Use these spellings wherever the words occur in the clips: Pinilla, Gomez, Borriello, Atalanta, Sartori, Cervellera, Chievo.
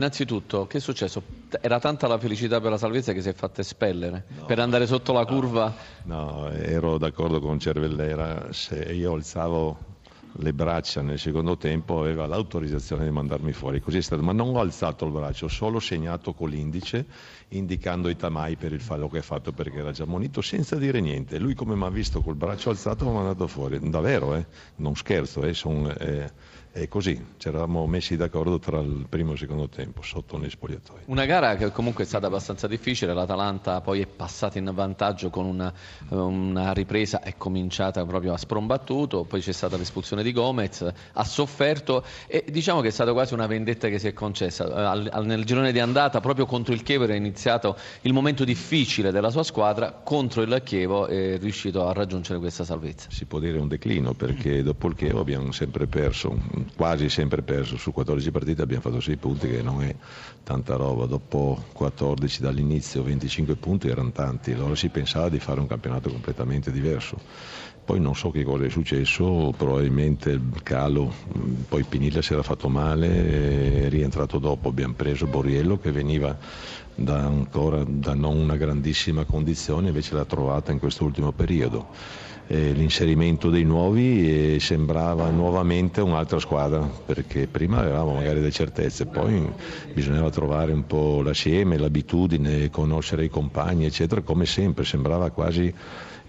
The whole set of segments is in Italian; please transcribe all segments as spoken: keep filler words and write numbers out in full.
Innanzitutto, che è successo? Era tanta la felicità per la salvezza che si è fatta espellere, no, per andare sotto la curva? No, no, ero d'accordo con Cervellera, se io alzavo le braccia nel secondo tempo aveva l'autorizzazione di mandarmi fuori, così è stato, ma non ho alzato il braccio, ho solo segnato con l'indice indicando Itamai per il fallo che ha fatto perché era già ammonito senza dire niente. Lui, come mi ha visto col braccio alzato, mi ha mandato fuori, davvero, eh? Non scherzo, eh? Son, eh... E così ci eravamo messi d'accordo tra il primo e il secondo tempo sotto negli spogliatoi. Una gara che comunque è stata abbastanza difficile, l'Atalanta poi è passata in vantaggio con una, una ripresa, è cominciata proprio a sprombattuto, poi c'è stata l'espulsione di Gomez, ha sofferto e diciamo che è stata quasi una vendetta che si è concessa. Al, al, nel girone di andata proprio contro il Chievo era iniziato il momento difficile della sua squadra, contro il Chievo è riuscito a raggiungere questa salvezza. Si può dire un declino perché dopo il Chievo abbiamo sempre perso, quasi sempre perso, su quattordici partite abbiamo fatto sei punti, che non è tanta roba, dopo quattordici dall'inizio venticinque punti erano tanti, allora si pensava di fare un campionato completamente diverso. Poi non so che cosa è successo, probabilmente il calo, poi Pinilla si era fatto male, è rientrato dopo, abbiamo preso Borriello che veniva da ancora da non una grandissima condizione, invece l'ha trovata in quest'ultimo periodo. E l'inserimento dei nuovi sembrava nuovamente un'altra squadra, perché prima avevamo magari delle certezze, poi bisognava trovare un po' l'assieme, l'abitudine, conoscere i compagni eccetera, come sempre sembrava quasi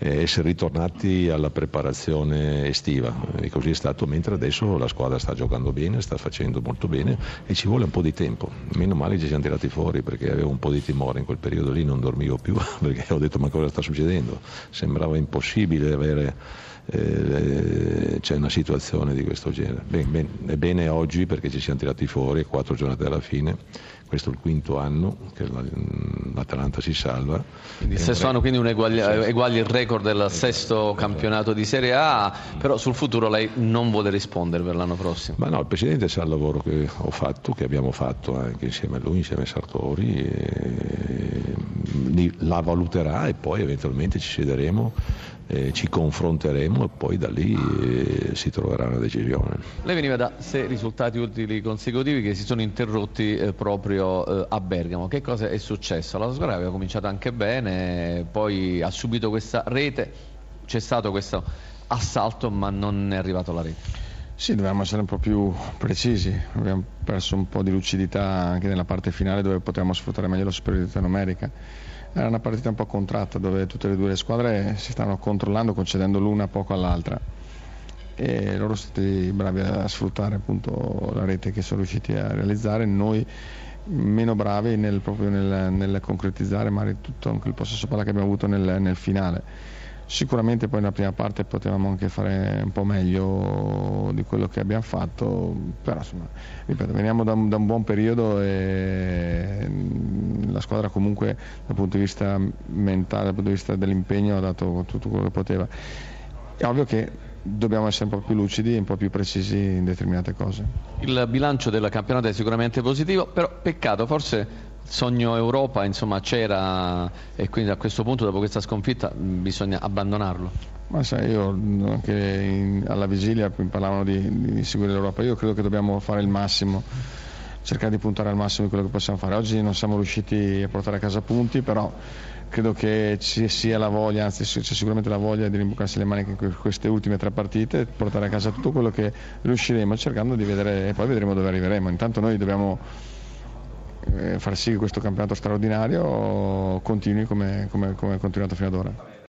essere ritornati alla preparazione estiva e così è stato, mentre adesso la squadra sta giocando bene, sta facendo molto bene e ci vuole un po' di tempo. Meno male che ci siamo tirati fuori, perché avevo un po' di timore in quel periodo lì, non dormivo più perché ho detto ma cosa sta succedendo, sembrava impossibile avere Eh, c'è una situazione di questo genere. Bene, bene, bene oggi perché ci siamo tirati fuori, quattro giornate alla fine, questo è il quinto anno che l'Atalanta si salva. Il sesto anno, quindi un eguaglia, eguaglia il record del esatto, sesto campionato esatto. di Serie A, però sul futuro lei non vuole rispondere per l'anno prossimo. Ma no, il Presidente sa il lavoro che ho fatto, che abbiamo fatto anche insieme a lui, insieme a Sartori, e la valuterà e poi eventualmente ci siederemo, eh, ci confronteremo e poi da lì eh, si troverà una decisione. Lei veniva da sei risultati utili consecutivi che si sono interrotti eh, proprio eh, a Bergamo. Che cosa è successo? La squadra aveva cominciato anche bene, poi ha subito questa rete, c'è stato questo assalto ma non è arrivato la rete. Sì, dovevamo essere un po' più precisi, abbiamo perso un po' di lucidità anche nella parte finale dove potevamo sfruttare meglio la superiorità numerica. Era una partita un po' contratta dove tutte e due le squadre si stavano controllando, concedendo l'una poco all'altra e loro stati bravi a sfruttare appunto la rete che sono riusciti a realizzare, noi meno bravi nel, proprio nel, nel concretizzare magari tutto anche il possesso palla che abbiamo avuto nel, nel finale. Sicuramente poi nella prima parte potevamo anche fare un po' meglio di quello che abbiamo fatto, però insomma, ripeto, veniamo da un, da un buon periodo e la squadra comunque dal punto di vista mentale, dal punto di vista dell'impegno ha dato tutto quello che poteva. È ovvio che dobbiamo essere un po' più lucidi e un po' più precisi in determinate cose. Il bilancio del campionato è sicuramente positivo, però peccato, forse sogno Europa insomma c'era e quindi a questo punto dopo questa sconfitta bisogna abbandonarlo. Ma sai, io anche in, alla vigilia parlavano di, di seguire l'Europa, io credo che dobbiamo fare il massimo, cercare di puntare al massimo di quello che possiamo fare. Oggi non siamo riusciti a portare a casa punti, però credo che ci sia la voglia, anzi c'è sicuramente la voglia di rimboccarsi le maniche in queste ultime tre partite, portare a casa tutto quello che riusciremo, cercando di vedere, e poi vedremo dove arriveremo. Intanto noi dobbiamo far sì che questo campionato straordinario continui come, come, come è continuato fino ad ora.